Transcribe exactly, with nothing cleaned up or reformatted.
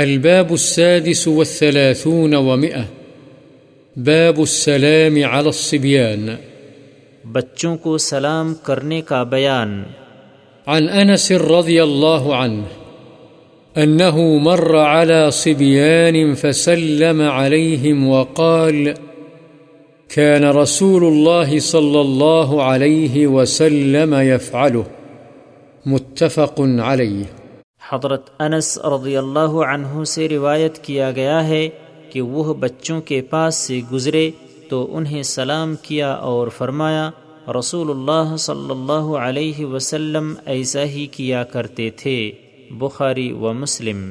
الباب السادس والثلاثون ومئة باب السلام على الصبيان بچوں کو سلام کرنے کا بیان عن انس رضی اللہ عنہ انه مر على صبيان فسلم عليهم وقال كان رسول الله صلى الله عليه وسلم يفعله متفق عليه۔ حضرت انس رضی اللہ عنہ سے روایت کیا گیا ہے کہ وہ بچوں کے پاس سے گزرے تو انہیں سلام کیا اور فرمایا رسول اللہ صلی اللہ علیہ وسلم ایسا ہی کیا کرتے تھے۔ بخاری و مسلم۔